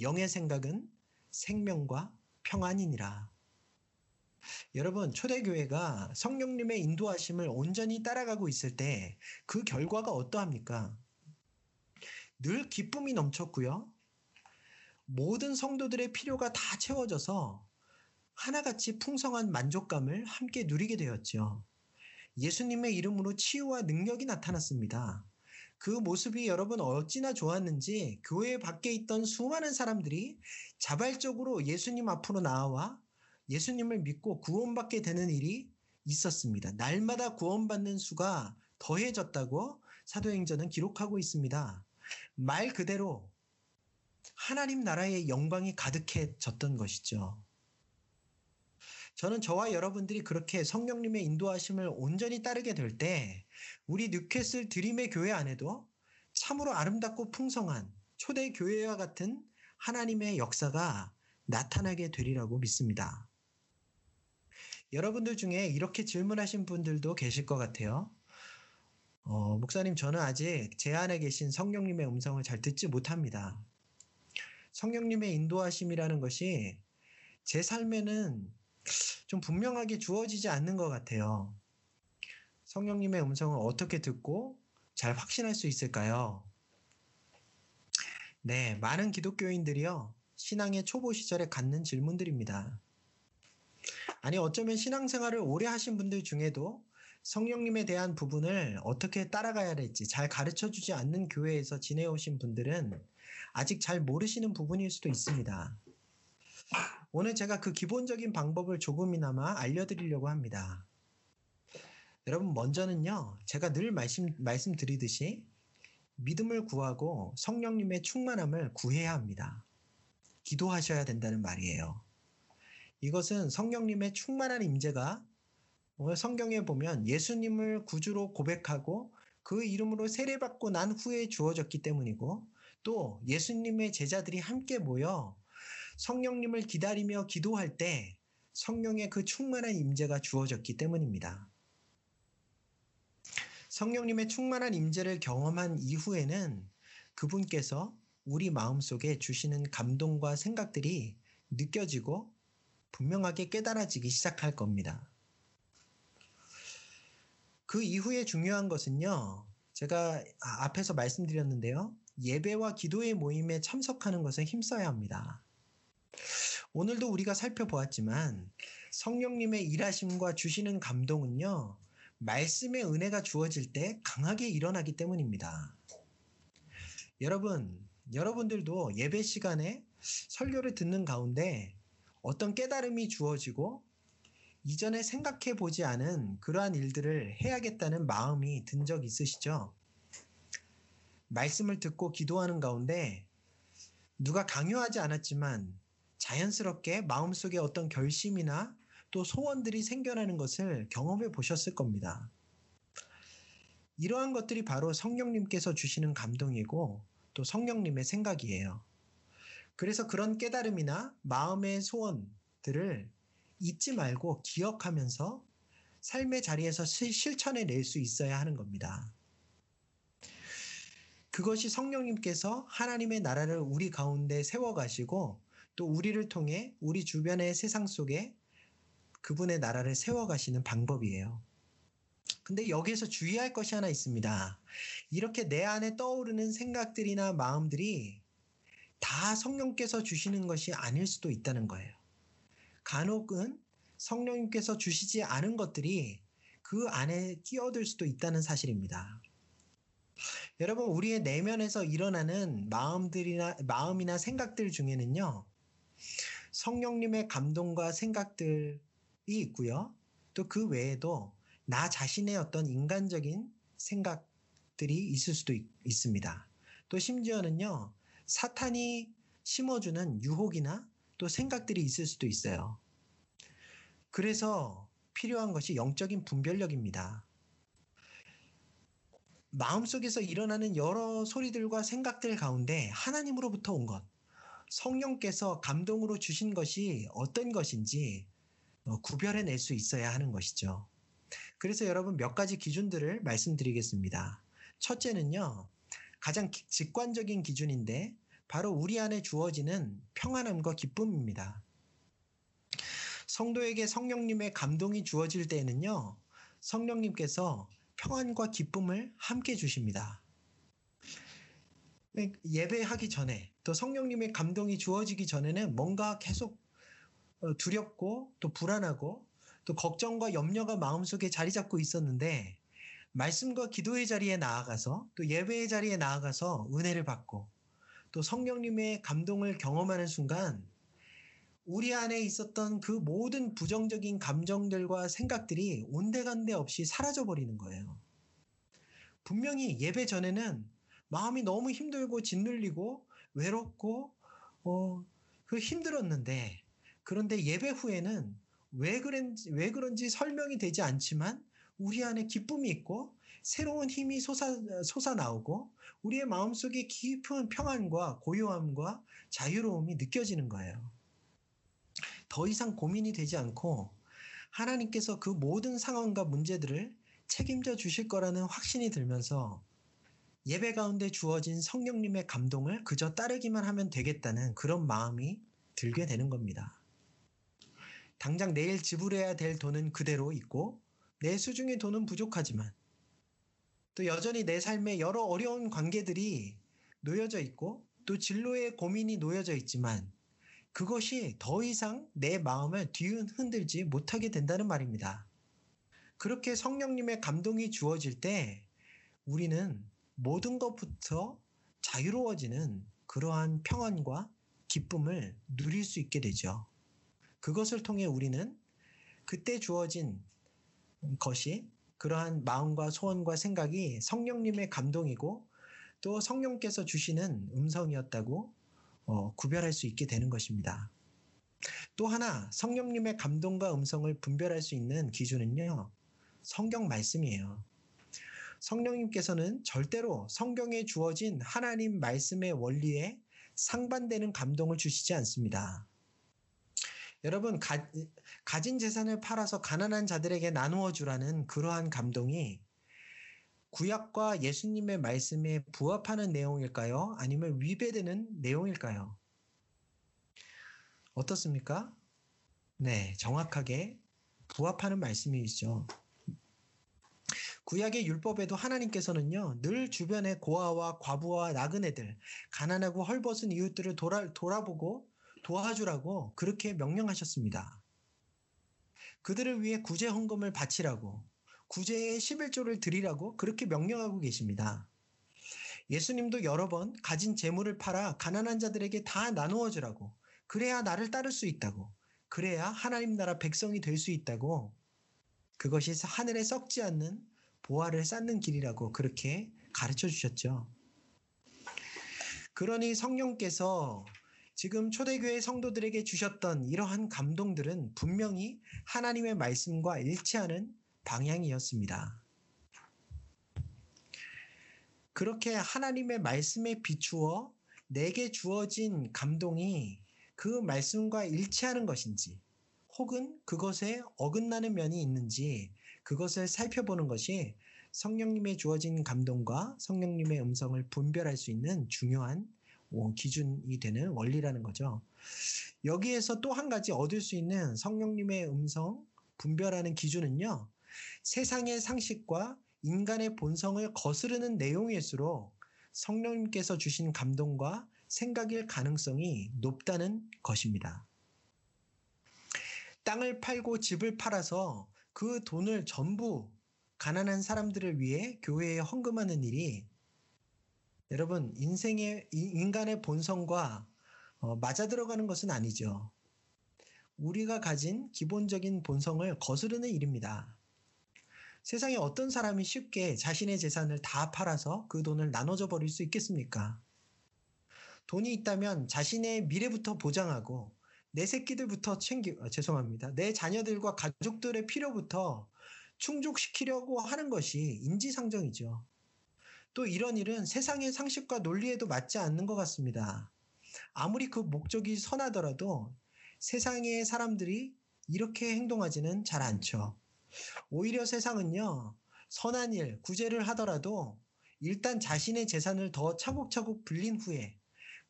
영의 생각은 생명과 평안이니라. 여러분, 초대교회가 성령님의 인도하심을 온전히 따라가고 있을 때 그 결과가 어떠합니까? 늘 기쁨이 넘쳤고요, 모든 성도들의 필요가 다 채워져서 하나같이 풍성한 만족감을 함께 누리게 되었죠. 예수님의 이름으로 치유와 능력이 나타났습니다. 그 모습이 여러분 어찌나 좋았는지 교회 밖에 있던 수많은 사람들이 자발적으로 예수님 앞으로 나와 예수님을 믿고 구원받게 되는 일이 있었습니다. 날마다 구원받는 수가 더해졌다고 사도행전은 기록하고 있습니다. 말 그대로 하나님 나라의 영광이 가득해졌던 것이죠. 저는 저와 여러분들이 그렇게 성령님의 인도하심을 온전히 따르게 될 때 우리 뉴캐슬 드림의 교회 안에도 참으로 아름답고 풍성한 초대교회와 같은 하나님의 역사가 나타나게 되리라고 믿습니다. 여러분들 중에 이렇게 질문하신 분들도 계실 것 같아요. 목사님, 저는 아직 제 안에 계신 성령님의 음성을 잘 듣지 못합니다. 성령님의 인도하심이라는 것이 제 삶에는 좀 분명하게 주어지지 않는 것 같아요. 성령님의 음성을 어떻게 듣고 잘 확신할 수 있을까요? 네, 많은 기독교인들이요, 신앙의 초보 시절에 갖는 질문들입니다. 아니, 어쩌면 신앙생활을 오래 하신 분들 중에도 성령님에 대한 부분을 어떻게 따라가야 할지 잘 가르쳐주지 않는 교회에서 지내오신 분들은 아직 잘 모르시는 부분일 수도 있습니다. 오늘 제가 그 기본적인 방법을 조금이나마 알려드리려고 합니다. 여러분, 먼저는요, 제가 늘 말씀드리듯이 믿음을 구하고 성령님의 충만함을 구해야 합니다. 기도하셔야 된다는 말이에요. 이것은 성령님의 충만한 임재가 성경에 보면 예수님을 구주로 고백하고 그 이름으로 세례받고 난 후에 주어졌기 때문이고, 또 예수님의 제자들이 함께 모여 성령님을 기다리며 기도할 때 성령의 그 충만한 임재가 주어졌기 때문입니다. 성령님의 충만한 임재를 경험한 이후에는 그분께서 우리 마음속에 주시는 감동과 생각들이 느껴지고 분명하게 깨달아지기 시작할 겁니다. 그 이후에 중요한 것은요, 제가 앞에서 말씀드렸는데요, 예배와 기도의 모임에 참석하는 것에 힘써야 합니다. 오늘도 우리가 살펴보았지만 성령님의 일하심과 주시는 감동은요, 말씀의 은혜가 주어질 때 강하게 일어나기 때문입니다. 여러분들도 예배 시간에 설교를 듣는 가운데 어떤 깨달음이 주어지고 이전에 생각해보지 않은 그러한 일들을 해야겠다는 마음이 든 적 있으시죠? 말씀을 듣고 기도하는 가운데 누가 강요하지 않았지만 자연스럽게 마음속에 어떤 결심이나 또 소원들이 생겨나는 것을 경험해 보셨을 겁니다. 이러한 것들이 바로 성령님께서 주시는 감동이고 또 성령님의 생각이에요. 그래서 그런 깨달음이나 마음의 소원들을 잊지 말고 기억하면서 삶의 자리에서 실천해 낼 수 있어야 하는 겁니다. 그것이 성령님께서 하나님의 나라를 우리 가운데 세워가시고 또 우리를 통해 우리 주변의 세상 속에 그분의 나라를 세워가시는 방법이에요. 근데 여기에서 주의할 것이 하나 있습니다. 이렇게 내 안에 떠오르는 생각들이나 마음들이 다 성령께서 주시는 것이 아닐 수도 있다는 거예요. 간혹은 성령님께서 주시지 않은 것들이 그 안에 끼어들 수도 있다는 사실입니다. 여러분, 우리의 내면에서 일어나는 마음이나 생각들 중에는요, 성령님의 감동과 생각들이 있고요. 또 그 외에도 나 자신의 어떤 인간적인 생각들이 있을 수도 있습니다. 또 심지어는요, 사탄이 심어주는 유혹이나 또 생각들이 있을 수도 있어요. 그래서 필요한 것이 영적인 분별력입니다. 마음속에서 일어나는 여러 소리들과 생각들 가운데 하나님으로부터 온 것, 성령께서 감동으로 주신 것이 어떤 것인지 구별해낼 수 있어야 하는 것이죠. 그래서 여러분, 몇 가지 기준들을 말씀드리겠습니다. 첫째는요, 가장 직관적인 기준인데 바로 우리 안에 주어지는 평안함과 기쁨입니다. 성도에게 성령님의 감동이 주어질 때에는요, 성령님께서 평안과 기쁨을 함께 주십니다. 예배하기 전에 또 성령님의 감동이 주어지기 전에는 뭔가 계속 두렵고 또 불안하고 또 걱정과 염려가 마음속에 자리 잡고 있었는데, 말씀과 기도의 자리에 나아가서 또 예배의 자리에 나아가서 은혜를 받고 또 성령님의 감동을 경험하는 순간 우리 안에 있었던 그 모든 부정적인 감정들과 생각들이 온데간데 없이 사라져버리는 거예요. 분명히 예배 전에는 마음이 너무 힘들고 짓눌리고 외롭고 힘들었는데, 그런데 예배 후에는 왜 그런지 설명이 되지 않지만 우리 안에 기쁨이 있고 새로운 힘이 솟아나오고 우리의 마음속에 깊은 평안과 고요함과 자유로움이 느껴지는 거예요. 더 이상 고민이 되지 않고 하나님께서 그 모든 상황과 문제들을 책임져 주실 거라는 확신이 들면서 예배 가운데 주어진 성령님의 감동을 그저 따르기만 하면 되겠다는 그런 마음이 들게 되는 겁니다. 당장 내일 지불해야 될 돈은 그대로 있고 내 수중의 돈은 부족하지만 또 여전히 내 삶에 여러 어려운 관계들이 놓여져 있고 또 진로의 고민이 놓여져 있지만 그것이 더 이상 내 마음을 뒤흔들지 못하게 된다는 말입니다. 그렇게 성령님의 감동이 주어질 때 우리는 모든 것부터 자유로워지는 그러한 평안과 기쁨을 누릴 수 있게 되죠. 그것을 통해 우리는 그때 주어진 것이, 그러한 마음과 소원과 생각이 성령님의 감동이고 또 성령께서 주시는 음성이었다고 구별할 수 있게 되는 것입니다. 또 하나, 성령님의 감동과 음성을 분별할 수 있는 기준은요, 성경 말씀이에요. 성령님께서는 절대로 성경에 주어진 하나님 말씀의 원리에 상반되는 감동을 주시지 않습니다. 여러분, 가진 재산을 팔아서 가난한 자들에게 나누어 주라는 그러한 감동이 구약과 예수님의 말씀에 부합하는 내용일까요? 아니면 위배되는 내용일까요? 어떻습니까? 네, 정확하게 부합하는 말씀이죠. 구약의 율법에도 하나님께서는요, 늘 주변의 고아와 과부와 나그네들, 가난하고 헐벗은 이웃들을 돌아보고 도와주라고 그렇게 명령하셨습니다. 그들을 위해 구제 헌금을 바치라고, 구제의 11조를 드리라고 그렇게 명령하고 계십니다. 예수님도 여러 번 가진 재물을 팔아 가난한 자들에게 다 나누어 주라고, 그래야 나를 따를 수 있다고, 그래야 하나님 나라 백성이 될 수 있다고, 그것이 하늘에 썩지 않는 보화를 쌓는 길이라고 그렇게 가르쳐 주셨죠. 그러니 성령께서 지금 초대교회 성도들에게 주셨던 이러한 감동들은 분명히 하나님의 말씀과 일치하는 방향이었습니다. 그렇게 하나님의 말씀에 비추어 내게 주어진 감동이 그 말씀과 일치하는 것인지, 혹은 그것에 어긋나는 면이 있는지 그것을 살펴보는 것이 성령님의 주어진 감동과 성령님의 음성을 분별할 수 있는 중요한 기준이 되는 원리라는 거죠. 여기에서 또 한 가지 얻을 수 있는 성령님의 음성 분별하는 기준은요, 세상의 상식과 인간의 본성을 거스르는 내용일수록 성령님께서 주신 감동과 생각일 가능성이 높다는 것입니다. 땅을 팔고 집을 팔아서 그 돈을 전부 가난한 사람들을 위해 교회에 헌금하는 일이 여러분 인간의 본성과 맞아 들어가는 것은 아니죠. 우리가 가진 기본적인 본성을 거스르는 일입니다. 세상에 어떤 사람이 쉽게 자신의 재산을 다 팔아서 그 돈을 나눠줘 버릴 수 있겠습니까? 돈이 있다면 자신의 미래부터 보장하고 내 새끼들부터 내 자녀들과 가족들의 필요부터 충족시키려고 하는 것이 인지상정이죠. 또 이런 일은 세상의 상식과 논리에도 맞지 않는 것 같습니다. 아무리 그 목적이 선하더라도 세상의 사람들이 이렇게 행동하지는 잘 않죠. 오히려 세상은요, 선한 일, 구제를 하더라도 일단 자신의 재산을 더 차곡차곡 불린 후에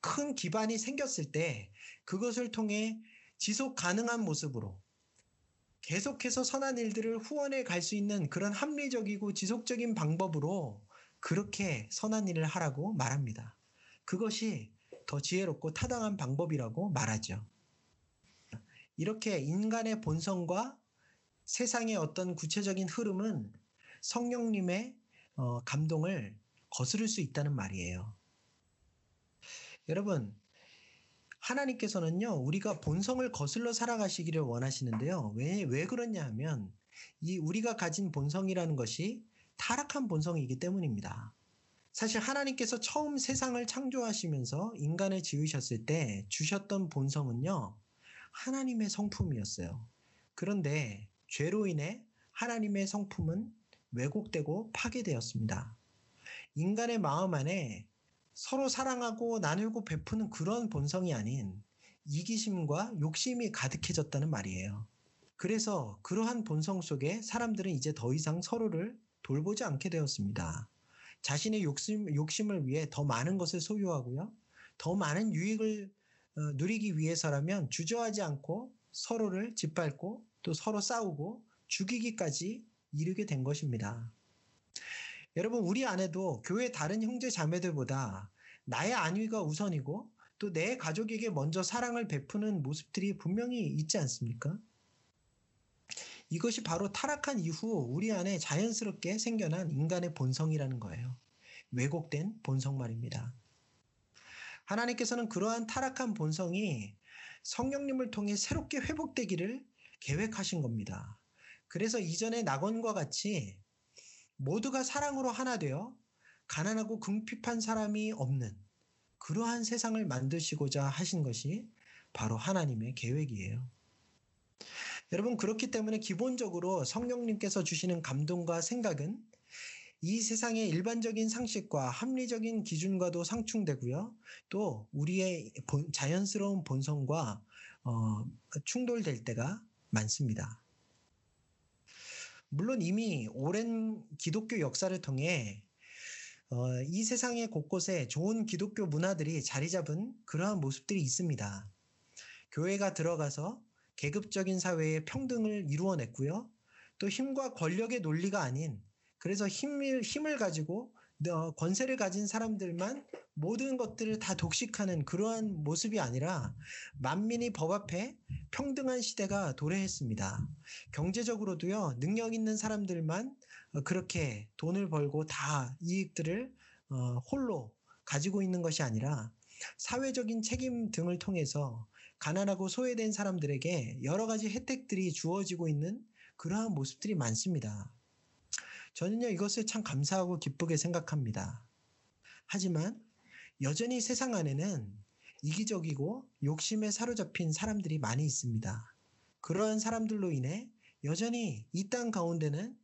큰 기반이 생겼을 때 그것을 통해 지속 가능한 모습으로 계속해서 선한 일들을 후원해 갈 수 있는 그런 합리적이고 지속적인 방법으로 그렇게 선한 일을 하라고 말합니다. 그것이 더 지혜롭고 타당한 방법이라고 말하죠. 이렇게 인간의 본성과 세상의 어떤 구체적인 흐름은 성령님의 감동을 거스를 수 있다는 말이에요. 여러분, 하나님께서는요, 우리가 본성을 거슬러 살아가시기를 원하시는데요. 왜 그러냐 하면 이 우리가 가진 본성이라는 것이 타락한 본성이기 때문입니다. 사실 하나님께서 처음 세상을 창조하시면서 인간을 지으셨을 때 주셨던 본성은요, 하나님의 성품이었어요. 그런데 죄로 인해 하나님의 성품은 왜곡되고 파괴되었습니다. 인간의 마음 안에 서로 사랑하고 나누고 베푸는 그런 본성이 아닌 이기심과 욕심이 가득해졌다는 말이에요. 그래서 그러한 본성 속에 사람들은 이제 더 이상 서로를 돌보지 않게 되었습니다. 자신의 욕심을 위해 더 많은 것을 소유하고요. 더 많은 유익을 누리기 위해서라면 주저하지 않고 서로를 짓밟고 또 서로 싸우고 죽이기까지 이르게 된 것입니다. 여러분, 우리 안에도 교회 다른 형제 자매들보다 나의 안위가 우선이고 또 내 가족에게 먼저 사랑을 베푸는 모습들이 분명히 있지 않습니까? 이것이 바로 타락한 이후 우리 안에 자연스럽게 생겨난 인간의 본성이라는 거예요. 왜곡된 본성 말입니다. 하나님께서는 그러한 타락한 본성이 성령님을 통해 새롭게 회복되기를 계획하신 겁니다. 그래서 이전의 낙원과 같이 모두가 사랑으로 하나 되어 가난하고 궁핍한 사람이 없는 그러한 세상을 만드시고자 하신 것이 바로 하나님의 계획이에요. 여러분, 그렇기 때문에 기본적으로 성령님께서 주시는 감동과 생각은 이 세상의 일반적인 상식과 합리적인 기준과도 상충되고요. 또 우리의 자연스러운 본성과 충돌될 때가 많습니다. 물론 이미 오랜 기독교 역사를 통해 이 세상의 곳곳에 좋은 기독교 문화들이 자리 잡은 그러한 모습들이 있습니다. 교회가 들어가서 계급적인 사회의 평등을 이루어냈고요. 또 힘과 권력의 논리가 아닌, 그래서 힘을 가지고 권세를 가진 사람들만 모든 것들을 다 독식하는 그러한 모습이 아니라 만민이 법 앞에 평등한 시대가 도래했습니다. 경제적으로도요, 능력 있는 사람들만 그렇게 돈을 벌고 다 이익들을 홀로 가지고 있는 것이 아니라 사회적인 책임 등을 통해서 가난하고 소외된 사람들에게 여러 가지 혜택들이 주어지고 있는 그러한 모습들이 많습니다. 저는요, 이것을 참 감사하고 기쁘게 생각합니다. 하지만 여전히 세상 안에는 이기적이고 욕심에 사로잡힌 사람들이 많이 있습니다. 그러한 사람들로 인해 여전히 이 땅 가운데는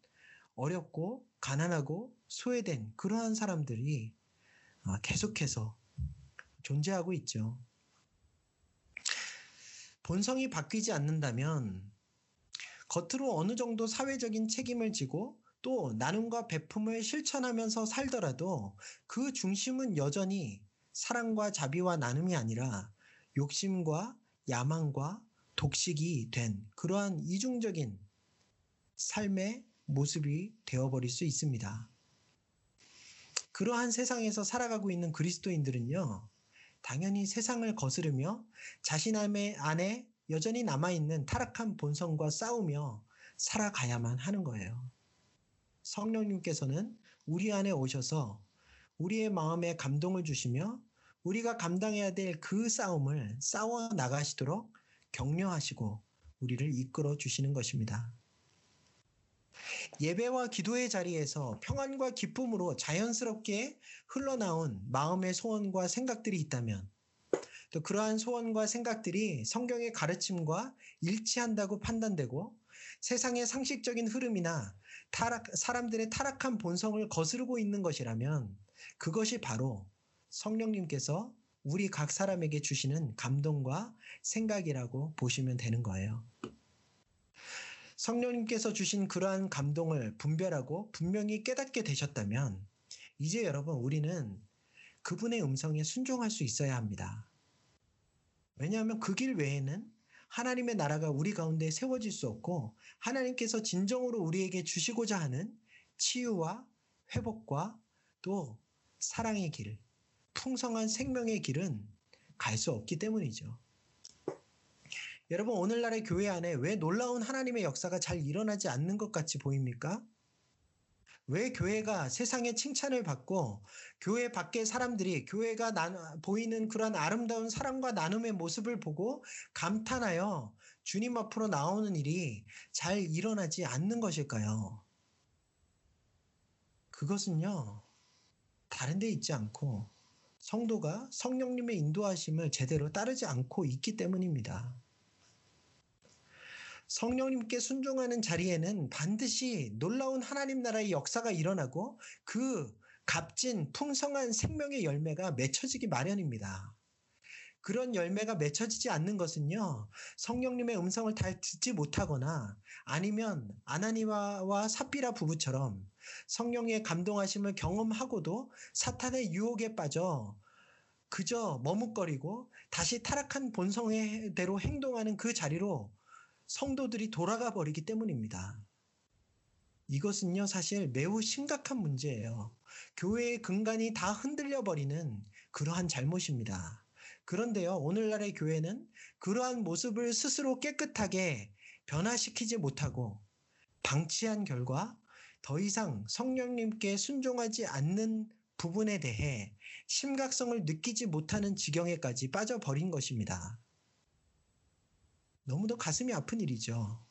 어렵고 가난하고 소외된 그러한 사람들이 계속해서 존재하고 있죠. 본성이 바뀌지 않는다면 겉으로 어느 정도 사회적인 책임을 지고 또 나눔과 베품을 실천하면서 살더라도 그 중심은 여전히 사랑과 자비와 나눔이 아니라 욕심과 야망과 독식이 된 그러한 이중적인 삶의 모습이 되어버릴 수 있습니다. 그러한 세상에서 살아가고 있는 그리스도인들은요, 당연히 세상을 거스르며 자신 안에 여전히 남아있는 타락한 본성과 싸우며 살아가야만 하는 거예요. 성령님께서는 우리 안에 오셔서 우리의 마음에 감동을 주시며 우리가 감당해야 될 그 싸움을 싸워나가시도록 격려하시고 우리를 이끌어 주시는 것입니다. 예배와 기도의 자리에서 평안과 기쁨으로 자연스럽게 흘러나온 마음의 소원과 생각들이 있다면 또 그러한 소원과 생각들이 성경의 가르침과 일치한다고 판단되고 세상의 상식적인 흐름이나 사람들의 타락한 본성을 거스르고 있는 것이라면 그것이 바로 성령님께서 우리 각 사람에게 주시는 감동과 생각이라고 보시면 되는 거예요. 성령님께서 주신 그러한 감동을 분별하고 분명히 깨닫게 되셨다면 이제 여러분, 우리는 그분의 음성에 순종할 수 있어야 합니다. 왜냐하면 그 길 외에는 하나님의 나라가 우리 가운데 세워질 수 없고 하나님께서 진정으로 우리에게 주시고자 하는 치유와 회복과 또 사랑의 길, 풍성한 생명의 길은 갈 수 없기 때문이죠. 여러분, 오늘날의 교회 안에 왜 놀라운 하나님의 역사가 잘 일어나지 않는 것 같이 보입니까? 왜 교회가 세상의 칭찬을 받고 교회 밖의 사람들이 교회가 보이는 그런 아름다운 사랑과 나눔의 모습을 보고 감탄하여 주님 앞으로 나오는 일이 잘 일어나지 않는 것일까요? 그것은요, 다른 데 있지 않고 성도가 성령님의 인도하심을 제대로 따르지 않고 있기 때문입니다. 성령님께 순종하는 자리에는 반드시 놀라운 하나님 나라의 역사가 일어나고 그 값진 풍성한 생명의 열매가 맺혀지기 마련입니다. 그런 열매가 맺혀지지 않는 것은요, 성령님의 음성을 잘 듣지 못하거나 아니면 아나니아와 사피라 부부처럼 성령의 감동하심을 경험하고도 사탄의 유혹에 빠져 그저 머뭇거리고 다시 타락한 본성대로 행동하는 그 자리로 성도들이 돌아가 버리기 때문입니다. 이것은요, 사실 매우 심각한 문제예요. 교회의 근간이 다 흔들려 버리는 그러한 잘못입니다. 그런데요, 오늘날의 교회는 그러한 모습을 스스로 깨끗하게 변화시키지 못하고 방치한 결과 더 이상 성령님께 순종하지 않는 부분에 대해 심각성을 느끼지 못하는 지경에까지 빠져버린 것입니다. 너무도 가슴이 아픈 일이죠.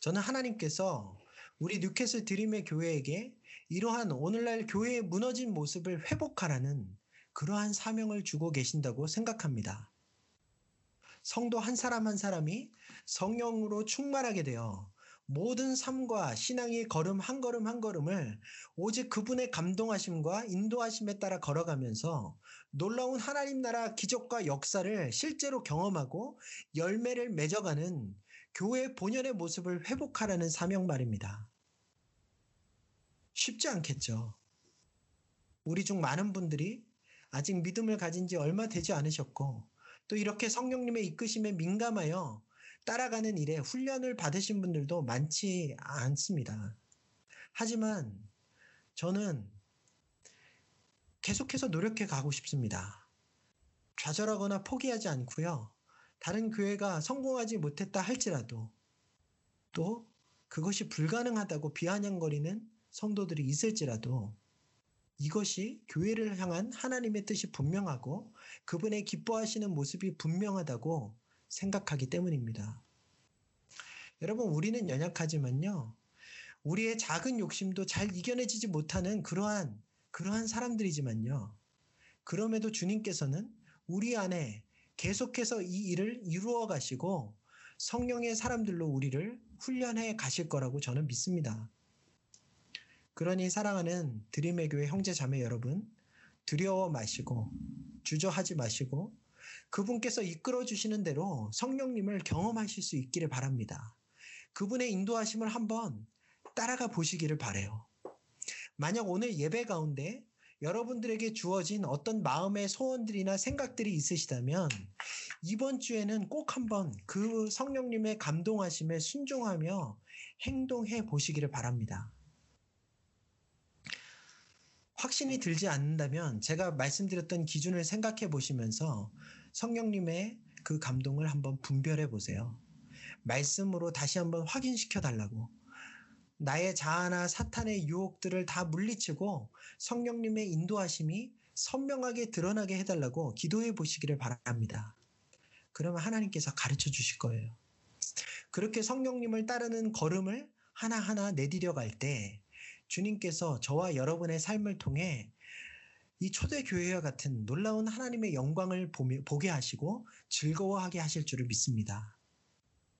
저는 하나님께서 우리 뉴캐슬 드림의 교회에게 이러한 오늘날 교회의 무너진 모습을 회복하라는 그러한 사명을 주고 계신다고 생각합니다. 성도 한 사람 한 사람이 성령으로 충만하게 되어 모든 삶과 신앙의 걸음 한 걸음 한 걸음을 오직 그분의 감동하심과 인도하심에 따라 걸어가면서 놀라운 하나님 나라 기적과 역사를 실제로 경험하고 열매를 맺어가는 교회 본연의 모습을 회복하라는 사명 말입니다. 쉽지 않겠죠. 우리 중 많은 분들이 아직 믿음을 가진 지 얼마 되지 않으셨고 또 이렇게 성령님의 이끄심에 민감하여 따라가는 일에 훈련을 받으신 분들도 많지 않습니다. 하지만 저는 계속해서 노력해 가고 싶습니다. 좌절하거나 포기하지 않고요. 다른 교회가 성공하지 못했다 할지라도 또 그것이 불가능하다고 비아냥거리는 성도들이 있을지라도 이것이 교회를 향한 하나님의 뜻이 분명하고 그분의 기뻐하시는 모습이 분명하다고 생각하기 때문입니다. 여러분, 우리는 연약하지만요. 우리의 작은 욕심도 잘 이겨내지지 못하는 그러한 사람들이지만요. 그럼에도 주님께서는 우리 안에 계속해서 이 일을 이루어 가시고 성령의 사람들로 우리를 훈련해 가실 거라고 저는 믿습니다. 그러니 사랑하는 드림의 교회 형제 자매 여러분, 두려워 마시고 주저하지 마시고 그분께서 이끌어 주시는 대로 성령님을 경험하실 수 있기를 바랍니다. 그분의 인도하심을 한번 따라가 보시기를 바라요. 만약 오늘 예배 가운데 여러분들에게 주어진 어떤 마음의 소원들이나 생각들이 있으시다면 이번 주에는 꼭 한번 그 성령님의 감동하심에 순종하며 행동해 보시기를 바랍니다. 확신이 들지 않는다면 제가 말씀드렸던 기준을 생각해 보시면서 성령님의 그 감동을 한번 분별해 보세요. 말씀으로 다시 한번 확인시켜 달라고, 나의 자아나 사탄의 유혹들을 다 물리치고 성령님의 인도하심이 선명하게 드러나게 해달라고 기도해 보시기를 바랍니다. 그러면 하나님께서 가르쳐 주실 거예요. 그렇게 성령님을 따르는 걸음을 하나하나 내디뎌 갈 때 주님께서 저와 여러분의 삶을 통해 이 초대교회와 같은 놀라운 하나님의 영광을 보게 하시고 즐거워하게 하실 줄을 믿습니다.